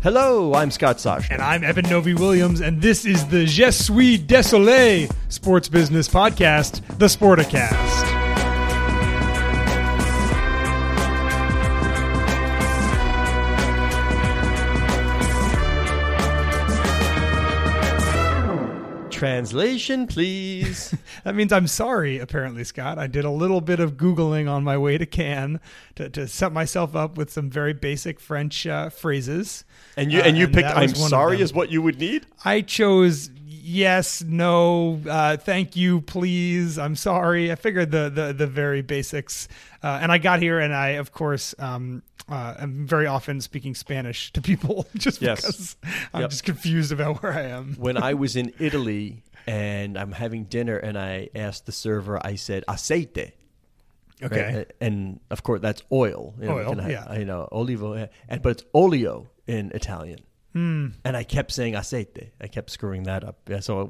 Hello, I'm Scott Sosh. And I'm Evan Novy-Williams, and this is the Je suis Désolé sports business podcast, the Sporticast. Translation, please. That means I'm sorry, apparently, Scott. I did a little bit of Googling on my way to Cannes to set myself up with some very basic French phrases. And you picked "I'm sorry" is what you would need? I chose yes, no, thank you, please, I'm sorry. I figured the very basics. And I got here, and I, of course... I'm very often speaking Spanish to people just because I'm just confused about where I am. When I was in Italy and I'm having dinner and I asked the server, I said, aceite. Okay. Right? And of course, that's oil. You know, olivo. But it's olio in Italian. Mm. And I kept saying aceite. I kept screwing that up. Yeah, so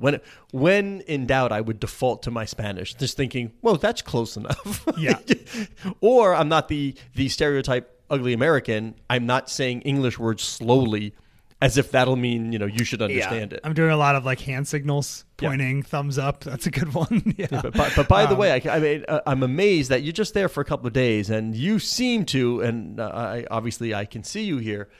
when in doubt, I would default to my Spanish, just thinking, well, that's close enough. Yeah. Or I'm not the stereotype ugly American. I'm not saying English words slowly as if that'll mean, you should understand it. I'm doing a lot of hand signals, pointing, thumbs up. That's a good one. Yeah. But by the way, I'm amazed that you're just there for a couple of days and you seem to, and I can see you here,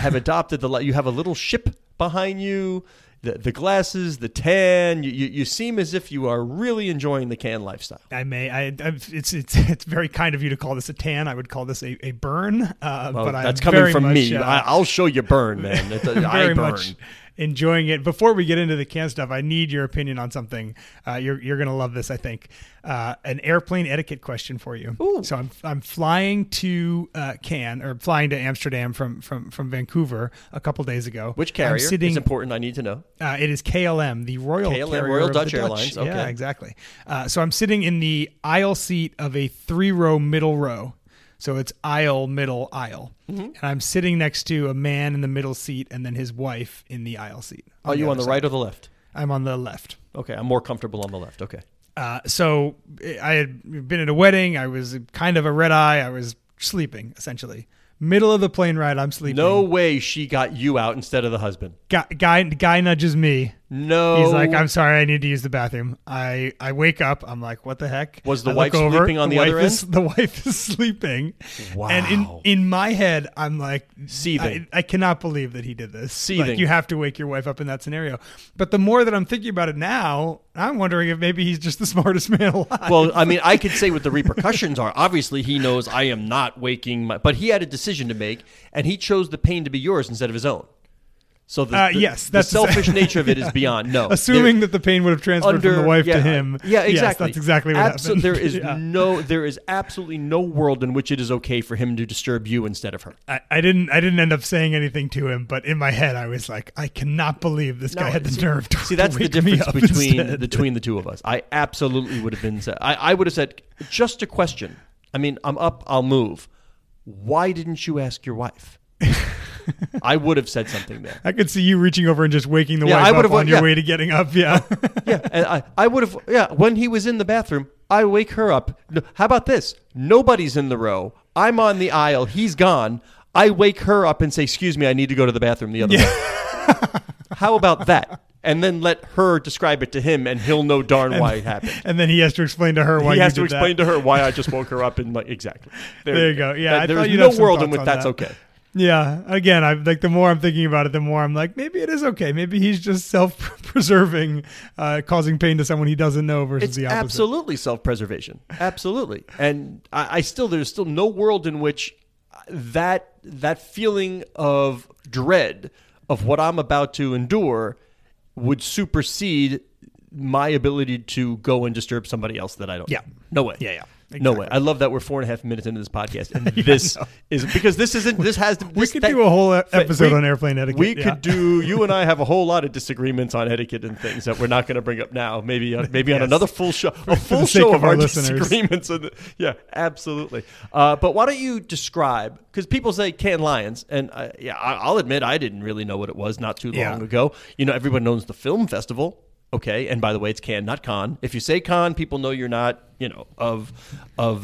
have adopted you have a little ship behind you, the glasses, the tan. You seem as if you are really enjoying the Cannes lifestyle. It's very kind of you to call this a tan. I would call this a burn. But that's coming from me. I'll show you burn, man. I burn. Much enjoying it. Before we get into the Cannes stuff, I need your opinion on something. You're going to love this, I think. An airplane etiquette question for you. Ooh. So I'm flying to Amsterdam from Vancouver a couple days ago. Which carrier is important? I need to know. It is KLM, the Royal carrier, Royal Dutch Airlines. Okay. Yeah, exactly. So I'm sitting in the aisle seat of a 3-row middle row. So it's aisle, middle, aisle. Mm-hmm. And I'm sitting next to a man in the middle seat and then his wife in the aisle seat. Are you on the right or the left? I'm on the left. Okay. I'm more comfortable on the left. Okay. So I had been at a wedding. I was kind of a red eye. I was sleeping, essentially. Middle of the plane ride, I'm sleeping. No way she got you out instead of the husband. Guy nudges me. No. He's like, I'm sorry, I need to use the bathroom. I wake up. I'm like, what the heck? Was the wife sleeping on the other end? The wife is sleeping. Wow. And in my head, I'm like, seething. I cannot believe that he did this. Seething. Like, you have to wake your wife up in that scenario. But the more that I'm thinking about it now, I'm wondering if maybe he's just the smartest man alive. Well, I mean, I could say what the repercussions are. Obviously, he knows I am not waking my... But he had a decision to make, and he chose the pain to be yours instead of his own. So the selfish nature of it is beyond no. Assuming that the pain would have transferred from the wife to him. Yeah, exactly. Yes, that's exactly what happened. There is there is absolutely no world in which it is okay for him to disturb you instead of her. I didn't end up saying anything to him, but in my head I was like, I cannot believe this guy had the nerve to. See, that's the difference between the two of us. I absolutely would have been. I would have said just a question. I mean, I'm up. I'll move. Why didn't you ask your wife? I would have said something there. I could see you reaching over and just waking the wife up on your way to getting up. Yeah. Yeah. And I would have. Yeah. When he was in the bathroom, I wake her up. How about this? Nobody's in the row. I'm on the aisle. He's gone. I wake her up and say, excuse me, I need to go to the bathroom the other way. How about that? And then let her describe it to him, and he'll know why it happened. And then he has to explain to her why he has to explain to her why I just woke her up and exactly. There you go. Yeah. There's no world in which that's okay. Yeah. Again, I'm like, the more I'm thinking about it, the more I'm like, maybe it is okay. Maybe he's just self-preserving, causing pain to someone he doesn't know versus it's the opposite. Absolutely self-preservation. Absolutely. And there's still no world in which that feeling of dread of what I'm about to endure would supersede my ability to go and disturb somebody else that I don't. Yeah. No way. Yeah. Yeah. Exactly. No way. I love that we're 4.5 minutes into this podcast. And we could do a whole episode on airplane etiquette. You and I have a whole lot of disagreements on etiquette and things that we're not going to bring up now. Maybe on another full show, for the sake of our listeners. Disagreements. Yeah, absolutely. But why don't you describe, because people say Cannes Lions, and I'll admit I didn't really know what it was not too long ago. You know, everyone knows the film festival. Okay, and by the way, it's Cannes, not Con. If you say Con, people know you're not, of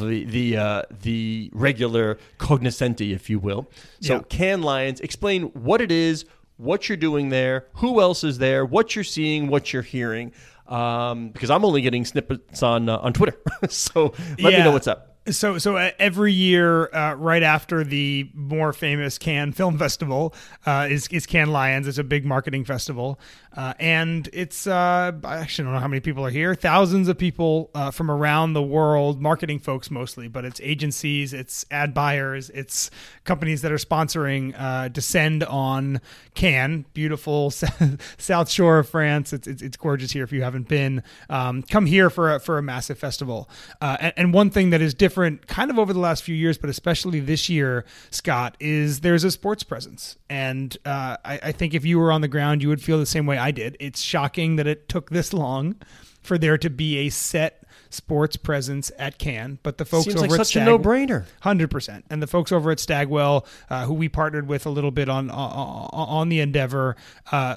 the regular cognoscenti, if you will. So Cannes Lions, explain what it is, what you're doing there, who else is there, what you're seeing, what you're hearing, because I'm only getting snippets on Twitter. So let me know what's up. So every year, right after the more famous Cannes Film Festival, is Cannes Lions. It's a big marketing festival, and it's I actually don't know how many people are here. Thousands of people from around the world, marketing folks mostly, but it's agencies, it's ad buyers, it's companies that are sponsoring descend on Cannes, beautiful South Shore of France. It's gorgeous here. If you haven't been, come here for a massive festival. And one thing that is different kind of over the last few years, but especially this year, Scott, is there's a sports presence. And I think if you were on the ground, you would feel the same way I did. It's shocking that it took this long for there to be a set sports presence at Cannes, but the folks seems like such a no-brainer. 100%. And the folks over at Stagwell, who we partnered with a little bit on the endeavor,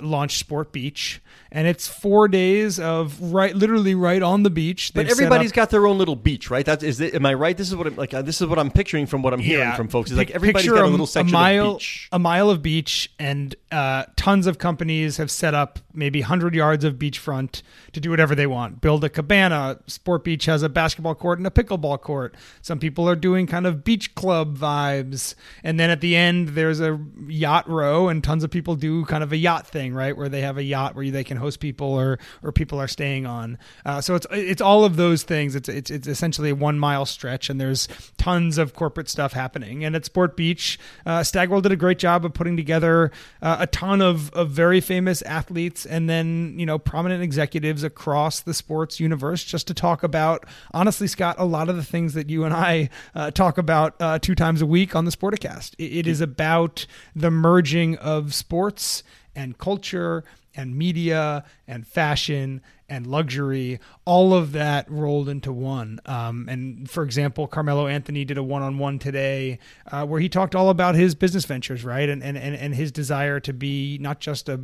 launched Sport Beach, and it's 4 days of literally right on the beach. But everybody's got their own little beach, right? Am I right? This is what I'm like. This is what I'm picturing from what I'm hearing from folks. It's like everybody's got a little section of beach, a mile of beach, and tons of companies have set up maybe 100 yards of beachfront to do whatever they want. Build a cabana. Sport Beach has a basketball court and a pickleball court. Some people are doing kind of beach club vibes. And then at the end, there's a yacht row, and tons of people do kind of a yacht thing, right? Where they have a yacht where they can host people or people are staying on. So it's all of those things. It's essentially a 1 mile stretch, and there's tons of corporate stuff happening. And at Sport Beach, Stagwell did a great job of putting together a ton of very famous athletes and then, prominent executives across the sports universe just to talk about, honestly, Scott, a lot of the things that you and I talk about 2 times a week on the Sporticast. It is about the merging of sports and culture and media and fashion and luxury, all of that rolled into one. And for example, Carmelo Anthony did a one-on-one today where he talked all about his business ventures, right? And his desire to be not just a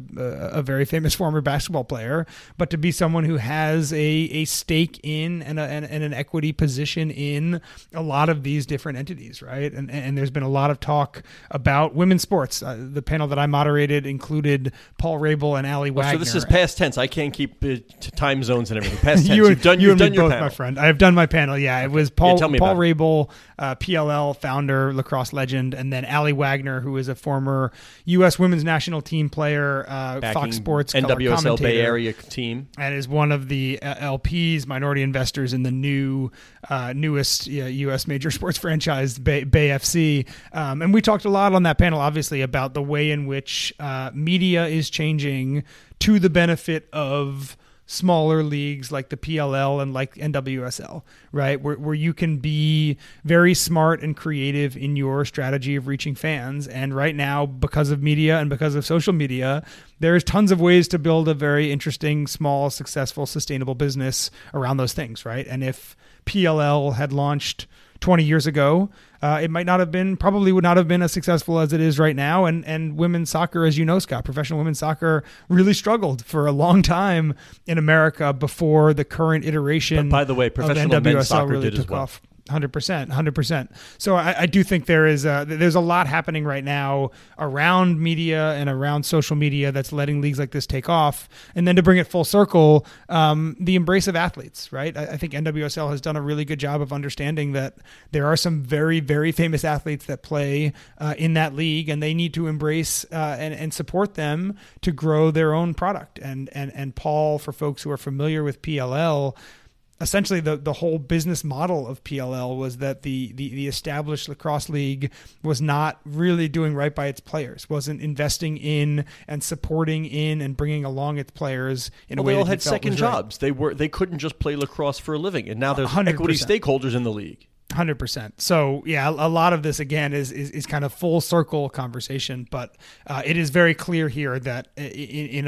very famous former basketball player, but to be someone who has a stake in and an equity position in a lot of these different entities, right? And there's been a lot of talk about women's sports. The panel that I moderated included Paul Rabil and Allie Wagner. So this is past tense. I can't keep time zones and everything. Past tense. You've done your panel. My friend. I have done my panel. Yeah, okay. It was Paul Rabil, PLL founder, lacrosse legend, and then Allie Wagner, who is a former U.S. women's national team player, Fox Sports NWSL Bay Area team, and is one of the LPs, minority investors in the newest U.S. major sports franchise, Bay FC. And we talked a lot on that panel, obviously, about the way in which media is changing to the benefit of smaller leagues like the PLL and like NWSL, right? Where you can be very smart and creative in your strategy of reaching fans. And right now, because of media and because of social media, there's tons of ways to build a very interesting, small, successful, sustainable business around those things, right? And if PLL had launched 20 years ago, it would not have been as successful as it is right now. And women's soccer, as you know, Scott, professional women's soccer really struggled for a long time in America before the current iteration. But by the way, professional men's soccer really did as well. Off. 100%. So I do think there's a lot happening right now around media and around social media that's letting leagues like this take off. And then to bring it full circle, the embrace of athletes, right? I think NWSL has done a really good job of understanding that there are some very, very famous athletes that play in that league, and they need to embrace and support them to grow their own product. And Paul, for folks who are familiar with PLL, essentially the whole business model of PLL was that the established lacrosse league was not really doing right by its players, wasn't investing in and supporting in and bringing along its players in a way. They all had second jobs. Right. They couldn't just play lacrosse for a living, and now there's 100%. Equity stakeholders in the league. 100%. So yeah, a lot of this again is kind of full circle conversation, but it is very clear here that in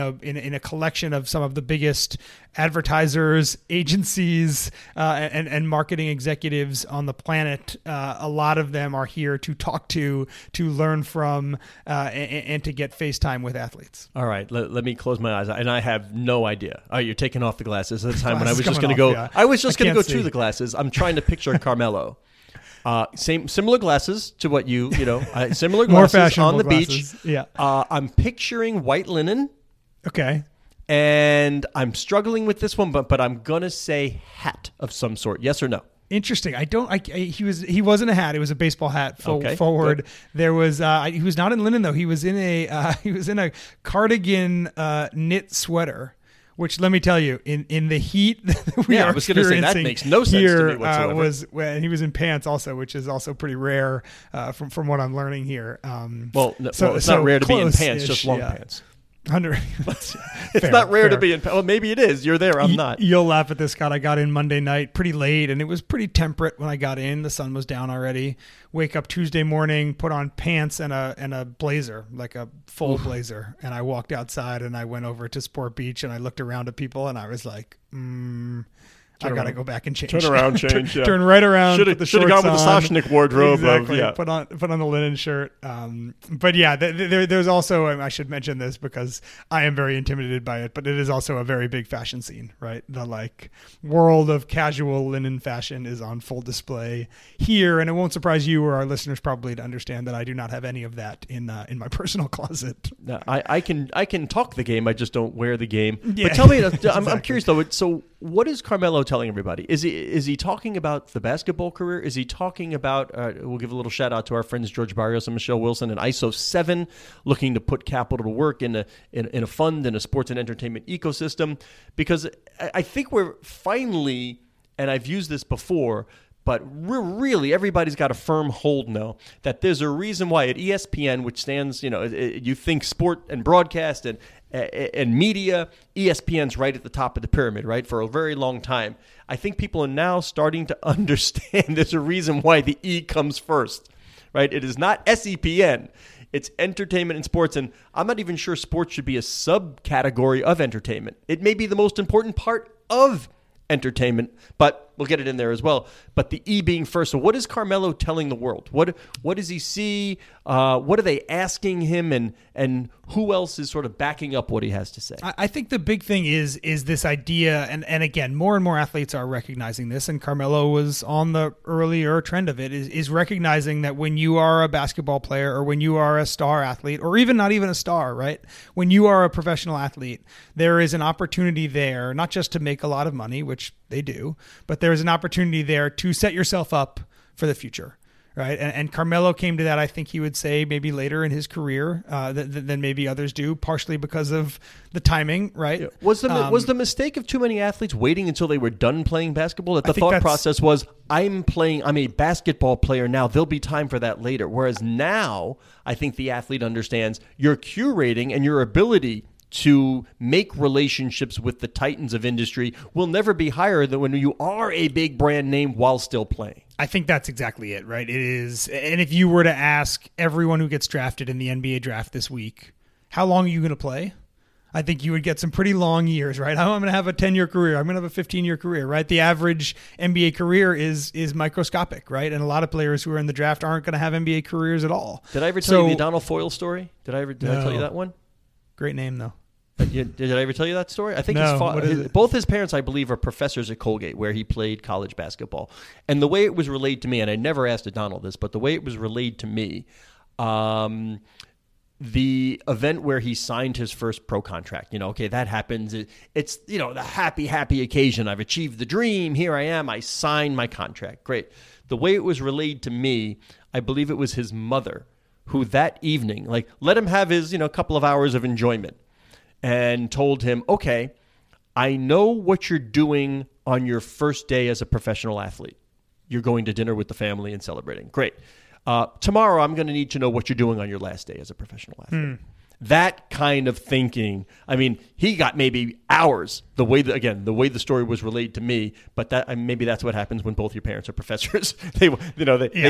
a collection of some of the biggest advertisers, agencies, and marketing executives on the planet, a lot of them are here to talk to learn from, and to get FaceTime with athletes. All right, let me close my eyes, and I have no idea. Oh, you're taking off the glasses at the time when I was just going to go. Yeah. I was just going to go through the glasses. I'm trying to picture Carmelo. Similar glasses to what similar glasses on the glasses. Beach. Yeah. I'm picturing white linen. Okay. And I'm struggling with this one, but I'm going to say hat of some sort. Yes or no? Interesting. He wasn't a hat. It was a baseball hat forward. Good. There was, he was not in linen though. He was in a cardigan, knit sweater. Which, let me tell you, in the heat that we are experiencing that makes no sense here, to me whatsoever. Was when he was in pants also, which is also pretty rare from what I'm learning here. It's not rare to be in pants, just long pants. It's not rare to be in. Well, maybe it is. You're there. I'm not. You'll laugh at this, Scott. I got in Monday night pretty late, and it was pretty temperate when I got in. The sun was down already. Wake up Tuesday morning, put on pants and a blazer, like a full blazer, and I walked outside and I went over to Sport Beach and I looked around at people and I was like, I got to go back and change. Turn around, change. Turn right around. Should have gone with the Soshnik wardrobe. Exactly. Put on the linen shirt. But yeah, there's also, I should mention this because I am very intimidated by it, but it is also a very big fashion scene, right? The world of casual linen fashion is on full display here, and it won't surprise you or our listeners probably to understand that I do not have any of that in my personal closet. No, I can talk the game. I just don't wear the game. Yeah. But tell me, I'm curious though. So what is Carmelo telling everybody? Is he talking about the basketball career? Is he talking about, we'll give a little shout out to our friends George Barrios and Michelle Wilson and ISO 7, looking to put capital to work in a fund, in a sports and entertainment ecosystem? Because I think we're finally, and I've used this before, but really everybody's got a firm hold now that there's a reason why at ESPN, which stands, you think sport and broadcast and media, ESPN's right at the top of the pyramid, right, for a very long time. I think people are now starting to understand there's a reason why the E comes first, right? It is not SEPN. It's entertainment and sports, and I'm not even sure sports should be a subcategory of entertainment. It may be the most important part of entertainment, but we'll get it in there as well. But the E being first. So what is Carmelo telling the world? What does he see? What are they asking him? And who else is sort of backing up what he has to say? I think the big thing is this idea, and again, more and more athletes are recognizing this, and Carmelo was on the earlier trend of it, is recognizing that when you are a basketball player or when you are a star athlete, or even not even a star, right? When you are a professional athlete, there is an opportunity there, not just to make a lot of money, which they do, but there is an opportunity there to set yourself up for the future, right? And Carmelo came to that, I think he would say, maybe later in his career than maybe others do, partially because of the timing, right? Yeah. Was the mistake of too many athletes waiting until they were done playing basketball? That the thought process was, I'm a basketball player now, there'll be time for that later. Whereas now, I think the athlete understands you're curating, and your ability to make relationships with the titans of industry will never be higher than when you are a big brand name while still playing. I think that's exactly it, right? It is. And if you were to ask everyone who gets drafted in the NBA draft this week, how long are you going to play? I think you would get some pretty long years, right? I'm going to have a 10-year career. I'm going to have a 15-year career, right? The average NBA career is microscopic, right? And a lot of players who are in the draft aren't going to have NBA careers at all. Did I ever tell you the Donald Foyle story? Did I tell you that one? Great name, though. Did I ever tell you that story? I think no, both his parents, I believe, are professors at Colgate, where he played college basketball. And the way it was relayed to me, and I never asked Donald this, but the way it was relayed to me, the event where he signed his first pro contract, that happens. It's, the happy occasion. I've achieved the dream. Here I am. I signed my contract. Great. The way it was relayed to me, I believe it was his mother who that evening, let him have his, couple of hours of enjoyment and told him, okay, I know what you're doing on your first day as a professional athlete. You're going to dinner with the family and celebrating. Great. Tomorrow, I'm going to need to know what you're doing on your last day as a professional athlete. That kind of thinking. I mean, he got maybe hours, the way the story was relayed to me, but maybe that's what happens when both your parents are professors. They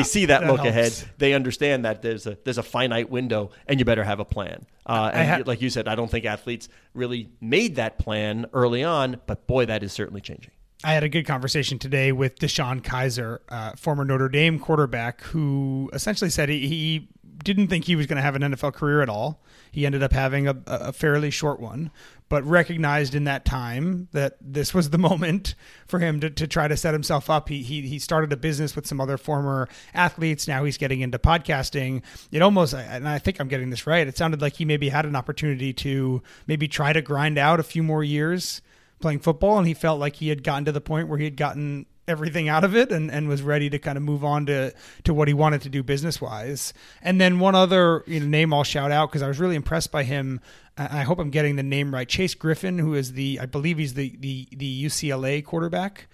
see that look helps. Ahead. They understand that there's a finite window and you better have a plan. Like you said, I don't think athletes really made that plan early on, but boy, that is certainly changing. I had a good conversation today with DeShone Kizer, former Notre Dame quarterback, who essentially said he didn't think he was going to have an NFL career at all. He ended up having a fairly short one, but recognized in that time that this was the moment for him to try to set himself up. He started a business with some other former athletes. Now he's getting into podcasting. It almost, and I think I'm getting this right, it sounded like he maybe had an opportunity to maybe try to grind out a few more years playing football, and he felt like he had gotten to the point where he had gotten everything out of it and was ready to kind of move on to what he wanted to do business wise. And then one other name I'll shout out, because I was really impressed by him. I hope I'm getting the name right. Chase Griffin, who is I believe he's the UCLA quarterback,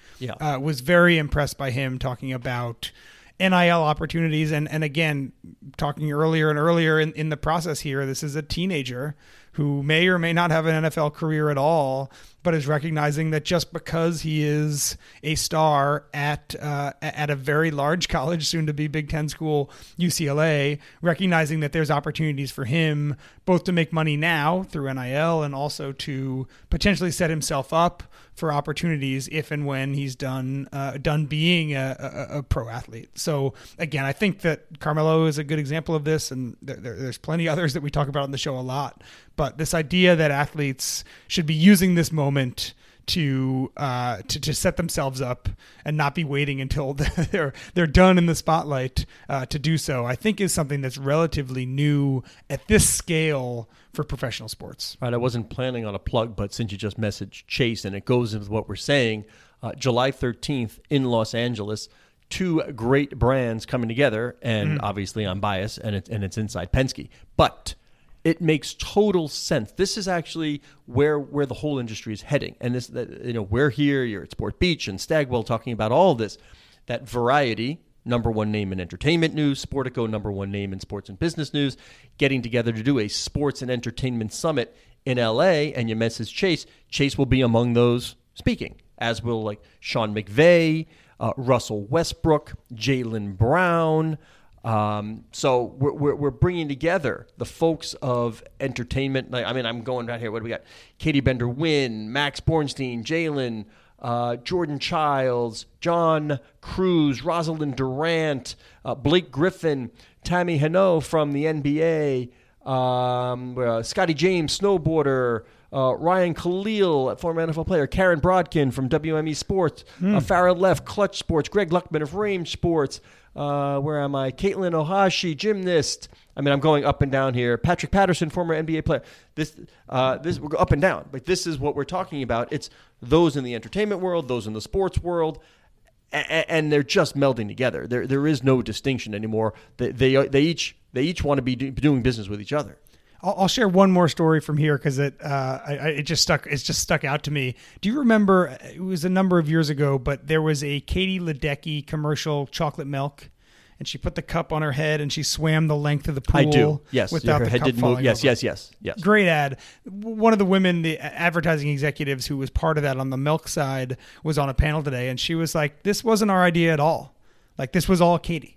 was very impressed by him talking about NIL opportunities. And again, talking earlier in the process here, this is a teenager who may or may not have an NFL career at all, but is recognizing that just because he is a star at a very large college, soon to be Big Ten school, UCLA, recognizing that there's opportunities for him both to make money now through NIL and also to potentially set himself up for opportunities if and when he's done being a pro athlete. So again, I think that Carmelo is a good example of this, and there's plenty others that we talk about on the show a lot. But this idea that athletes should be using this moment to set themselves up and not be waiting until they're done in the spotlight to do so, I think is something that's relatively new at this scale for professional sports. Right. I wasn't planning on a plug, but since you just messaged Chase and it goes into what we're saying, July 13th in Los Angeles, two great brands coming together, and obviously I'm biased, and it's inside Penske, but it makes total sense. This is actually where the whole industry is heading. And this, we're here, you're at Sport Beach and Stagwell talking about all this. That Variety, number one name in entertainment news, Sportico, number one name in sports and business news, getting together to do a sports and entertainment summit in LA. And you message Chase. Chase will be among those speaking, as will Sean McVay, Russell Westbrook, Jaylen Brown. So we're bringing together the folks of entertainment. I mean, I'm going right here. What do we got? Katie Bender-Winn, Max Bornstein, Jalen, Jordan Childs, John Cruz, Rosalind Durant, Blake Griffin, Tammy Hano from the NBA, Scotty James, snowboarder, Ryan Khalil, former NFL player, Karen Brodkin from WME Sports, Farrah Leff, Clutch Sports, Greg Luckman of Range Sports. Where am I? Caitlin Ohashi, gymnast. I mean, I'm going up and down here. Patrick Patterson, former NBA player. This we're up and down. Like, this is what we're talking about. It's those in the entertainment world, those in the sports world, and they're just melding together. There is no distinction anymore. They each want to be doing business with each other. I'll share one more story from here because it just stuck out to me. Do you remember, it was a number of years ago, but there was a Katie Ledecky commercial, chocolate milk, and she put the cup on her head and she swam the length of the pool. I do. Yes. Without her head didn't move. Yes. Great ad. One of the women, the advertising executives who was part of that on the milk side, was on a panel today, and she was like, "This wasn't our idea at all. Like, this was all Katie.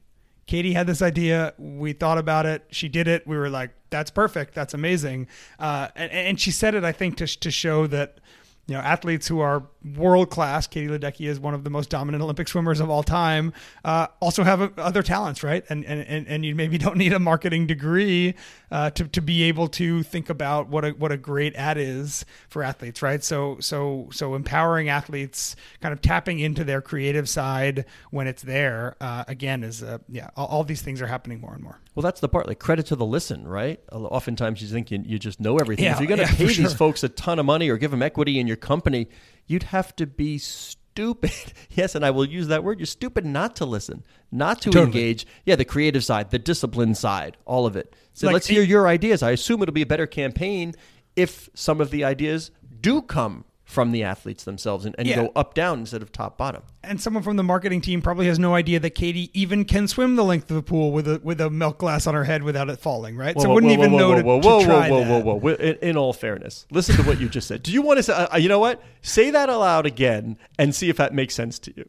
Katie had this idea. We thought about it. She did it. We were like, that's perfect. That's amazing." And she said it, I think, to show that you know, athletes who are world-class. Katie Ledecky is one of the most dominant Olympic swimmers of all time. Also have other talents, right? And you maybe don't need a marketing degree to be able to think about what a great ad is for athletes, right? So empowering athletes, kind of tapping into their creative side when it's there, again, is all these things are happening more and more. Well, that's the part, like credit to the listen, right? Oftentimes you think you just know everything. Yeah, if you're going to pay these folks a ton of money or give them equity in your company, you'd have to be stupid. Yes, and I will use that word. You're stupid not to listen, not to engage. Yeah, the creative side, the discipline side, all of it. So like, let's hear your ideas. I assume it'll be a better campaign if some of the ideas do come from the athletes themselves and go up, down instead of top, bottom. And someone from the marketing team probably has no idea that Katie even can swim the length of the pool with a milk glass on her head without it falling, right? Wouldn't even know to try that. In all fairness, listen to what you just said. Do you want to say, you know what? Say that aloud again and see if that makes sense to you.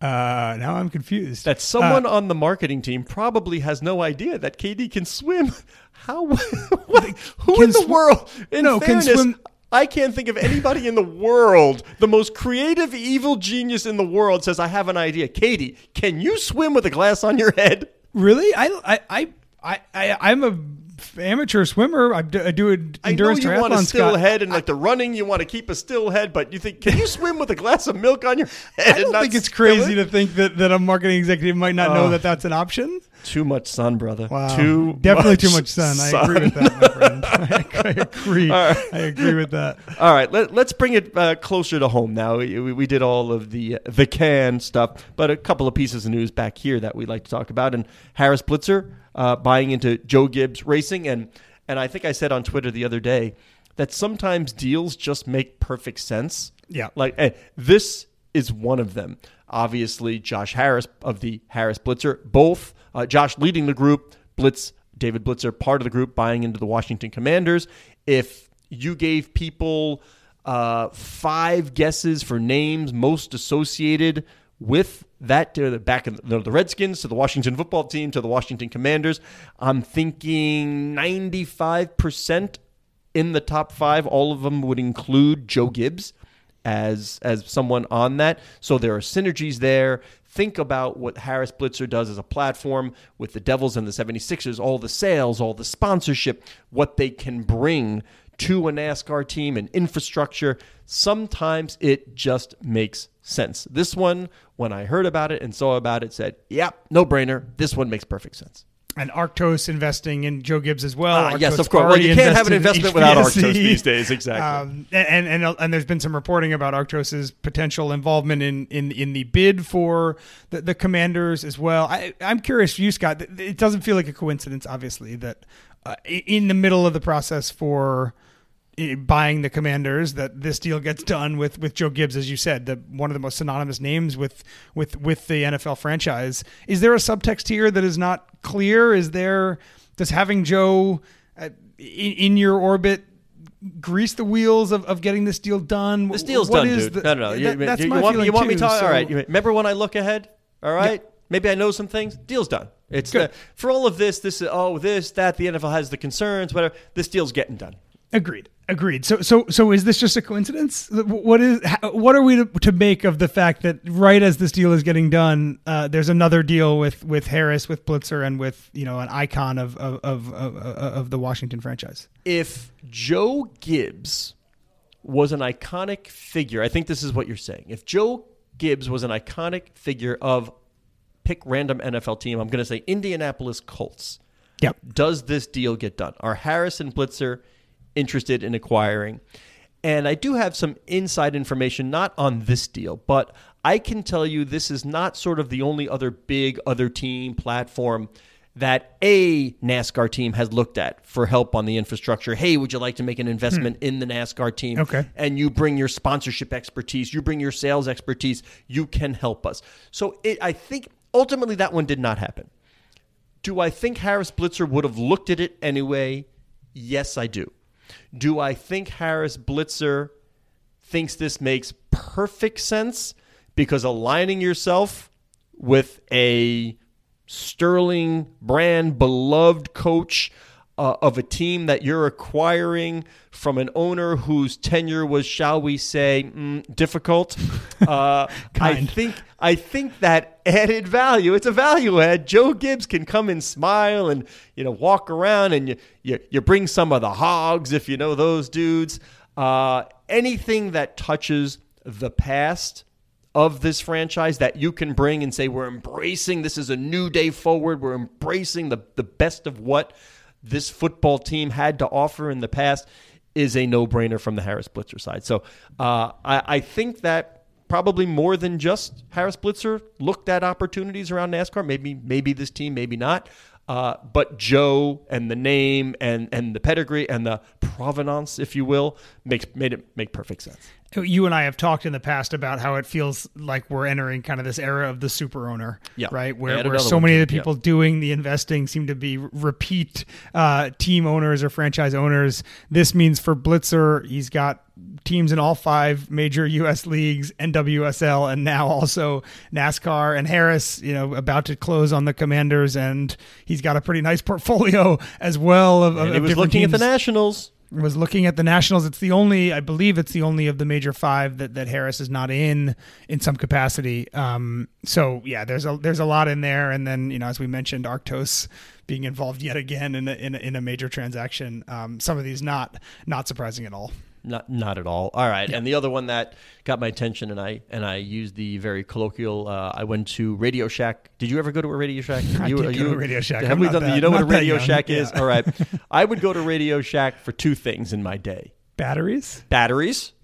Now I'm confused. That someone on the marketing team probably has no idea that Katie can swim. How? Who in the world? In fairness, can swim. I can't think of anybody in the world, the most creative, evil genius in the world says, I have an idea. Katie, can you swim with a glass on your head? Really? I'm a amateur swimmer. I do endurance triathlon. I know you want a still head and like the running, you want to keep a still head, but you think, can you swim with a glass of milk on your head? I don't think it's crazy to think that a marketing executive might not know that that's an option. Too much sun, brother. Wow. Definitely too much sun. I agree with that, my friend. I agree. Right. I agree with that. All right. Let's bring it closer to home now. We did all of the Cannes stuff, but a couple of pieces of news back here that we'd like to talk about. And Harris Blitzer buying into Joe Gibbs Racing. And I think I said on Twitter the other day that sometimes deals just make perfect sense. Yeah. Like, hey, this is one of them. Obviously, Josh Harris of the Harris Blitzer, both. Josh leading the group, David Blitzer part of the group, buying into the Washington Commanders. If you gave people 5 guesses for names most associated with that, back in the Redskins to the Washington football team to the Washington Commanders, I'm thinking 95% in the top 5, all of them would include Joe Gibbs as someone on that. So there are synergies there. Think about what Harris Blitzer does as a platform with the Devils and the 76ers, all the sales, all the sponsorship, what they can bring to a NASCAR team and infrastructure. Sometimes it just makes sense. This one, when I heard about it and saw about it, said, yep, no brainer. This one makes perfect sense. And Arctos investing in Joe Gibbs as well. Yes, of course. Well, you can't have an investment without Arctos these days, exactly. And there's been some reporting about Arctos's potential involvement in the bid for the Commanders as well. I'm curious for you, Scott. It doesn't feel like a coincidence, obviously, that in the middle of the process for buying the Commanders, that this deal gets done with Joe Gibbs, as you said, one of the most synonymous names with the NFL franchise. Is there a subtext here that is not clear? Does having Joe in your orbit grease the wheels of getting this deal done? This deal's done, dude. No. You want me to talk? So, all right. Remember when I look ahead? All right. Yeah. Maybe I know some things. Deal's done. It's good. For all of this is, the NFL has the concerns, whatever. This deal's getting done. Agreed. So is this just a coincidence? What are we to make of the fact that right as this deal is getting done, there's another deal with Harris, with Blitzer, and with an icon of the Washington franchise? If Joe Gibbs was an iconic figure, I think this is what you're saying. If Joe Gibbs was an iconic figure of pick random NFL team, I'm going to say Indianapolis Colts. Yep. Does this deal get done? Are Harris and Blitzer interested in acquiring? And I do have some inside information, not on this deal, but I can tell you this is not sort of the only other team platform that a NASCAR team has looked at for help on the infrastructure. Hey, would you like to make an investment in the NASCAR team? Okay. And you bring your sponsorship expertise, you bring your sales expertise, you can help us. So I think ultimately that one did not happen. Do I think Harris Blitzer would have looked at it anyway? Yes, I do. Do I think Harris Blitzer thinks this makes perfect sense? Because aligning yourself with a sterling brand, beloved coach, of a team that you're acquiring from an owner whose tenure was, shall we say, difficult. I think that added value. It's a value add. Joe Gibbs can come and smile and, you know, walk around, and you bring some of the Hogs, if you know those dudes. Anything that touches the past of this franchise that you can bring and say, we're embracing, this is a new day forward. We're embracing the best of what this football team had to offer in the past, is a no-brainer from the Harris Blitzer side. So I think that probably more than just Harris Blitzer looked at opportunities around NASCAR, maybe this team, maybe not. But Joe and the name and the pedigree and the provenance, if you will, made it perfect sense. You and I have talked in the past about how it feels like we're entering kind of this era of the super owner, right? Where so many of the people doing the investing seem to be repeat team owners or franchise owners. This means for Blitzer, he's got teams in all five major U.S. leagues, NWSL, and now also NASCAR. And Harris, you know, about to close on the Commanders, and he's got a pretty nice portfolio as well. Was looking at the Nationals. It's the only, I believe it's the only of the major five that Harris is not in some capacity. So yeah, there's a lot in there. And then, you know, as we mentioned, Arctos being involved yet again in a major transaction. Some of these not surprising at all. Not at all. All right. Yeah. And the other one that got my attention, and I used the very colloquial, I went to Radio Shack. Did you ever go to a Radio Shack? I did go to a Radio Shack. Have we done that? You know what a Radio Shack is? Yeah. All right. I would go to Radio Shack for two things in my day. Batteries.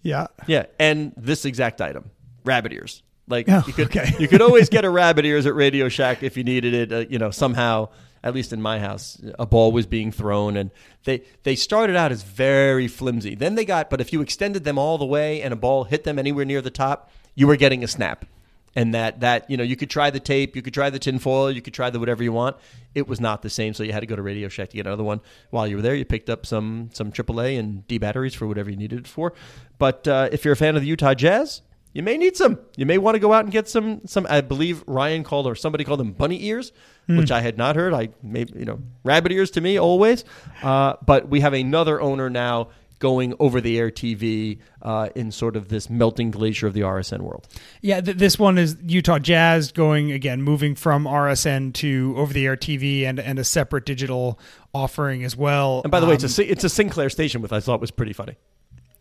Yeah. Yeah. And this exact item, rabbit ears. Like you could always get a rabbit ears at Radio Shack if you needed it, you know, somehow. At least in my house, a ball was being thrown, and they started out as very flimsy. Then they got, but if you extended them all the way and a ball hit them anywhere near the top, you were getting a snap. And that you know, you could try the tape, you could try the tinfoil, you could try the whatever you want. It was not the same, so you had to go to Radio Shack to get another one. While you were there, you picked up some AAA and D batteries for whatever you needed it for. But if you're a fan of the Utah Jazz, you may need some. You may want to go out and get some. I believe Ryan called, or somebody called them, bunny ears, which I had not heard. Rabbit ears to me always. But we have another owner now going over the air TV in sort of this melting glacier of the RSN world. Yeah, this one is Utah Jazz going, again, moving from RSN to over the air TV and a separate digital offering as well. And by the way, it's a Sinclair station, which I thought was pretty funny.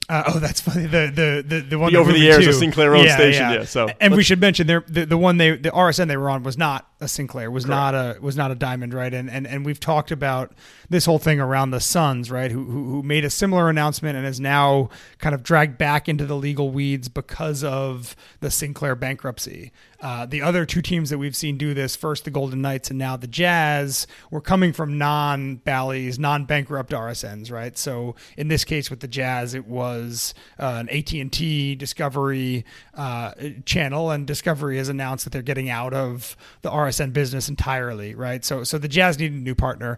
Oh, that's funny. The one over the air is a Sinclair-owned station. Yeah. So, and we should mention the one the RSN they were on was not a Sinclair, was not a Diamond, right? And we've talked about this whole thing around the Suns, right? Who made a similar announcement and is now kind of dragged back into the legal weeds because of the Sinclair bankruptcy. The other two teams that we've seen do this, first the Golden Knights and now the Jazz, were coming from non-Bally's, non-bankrupt RSNs, right? So in this case with the Jazz, it was an AT&T Discovery channel, and Discovery has announced that they're getting out of the RSN business entirely, right? So the Jazz needed a new partner.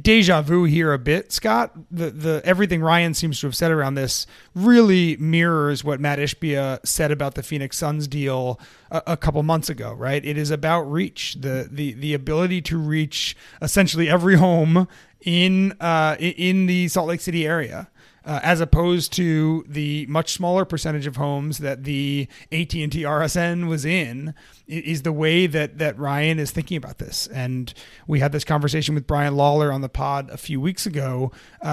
Deja vu here a bit, Scott. The everything Ryan seems to have said around this really mirrors what Matt Ishbia said about the Phoenix Suns deal a couple months ago, right? It is about reach, the ability to reach essentially every home in the Salt Lake City area. As opposed to the much smaller percentage of homes that the AT&T RSN was in, is the way that Ryan is thinking about this. And we had this conversation with Brian Lawler on the pod a few weeks ago.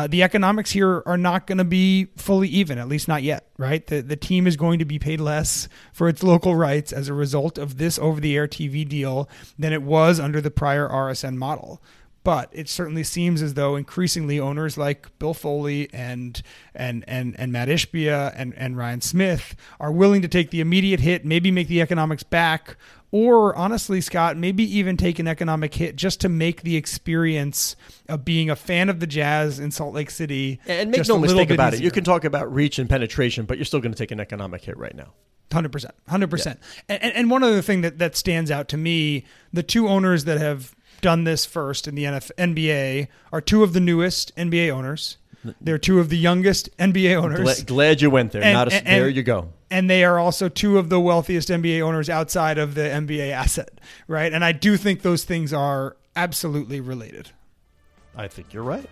The economics here are not going to be fully even, at least not yet, right? The team is going to be paid less for its local rights as a result of this over-the-air TV deal than it was under the prior RSN model. But it certainly seems as though increasingly owners like Bill Foley and Matt Ishbia and Ryan Smith are willing to take the immediate hit, maybe make the economics back, or honestly, Scott, maybe even take an economic hit just to make the experience of being a fan of the Jazz in Salt Lake City. And make no mistake about it. You can talk about reach and penetration, but you're still going to take an economic hit right now. 100%. And one other thing that stands out to me, the two owners that have done this first in the NBA are two of the newest NBA owners. They're two of the youngest NBA owners. Glad you went there. There you go. And they are also two of the wealthiest NBA owners outside of the NBA asset, right? And I do think those things are absolutely related. I think you're right.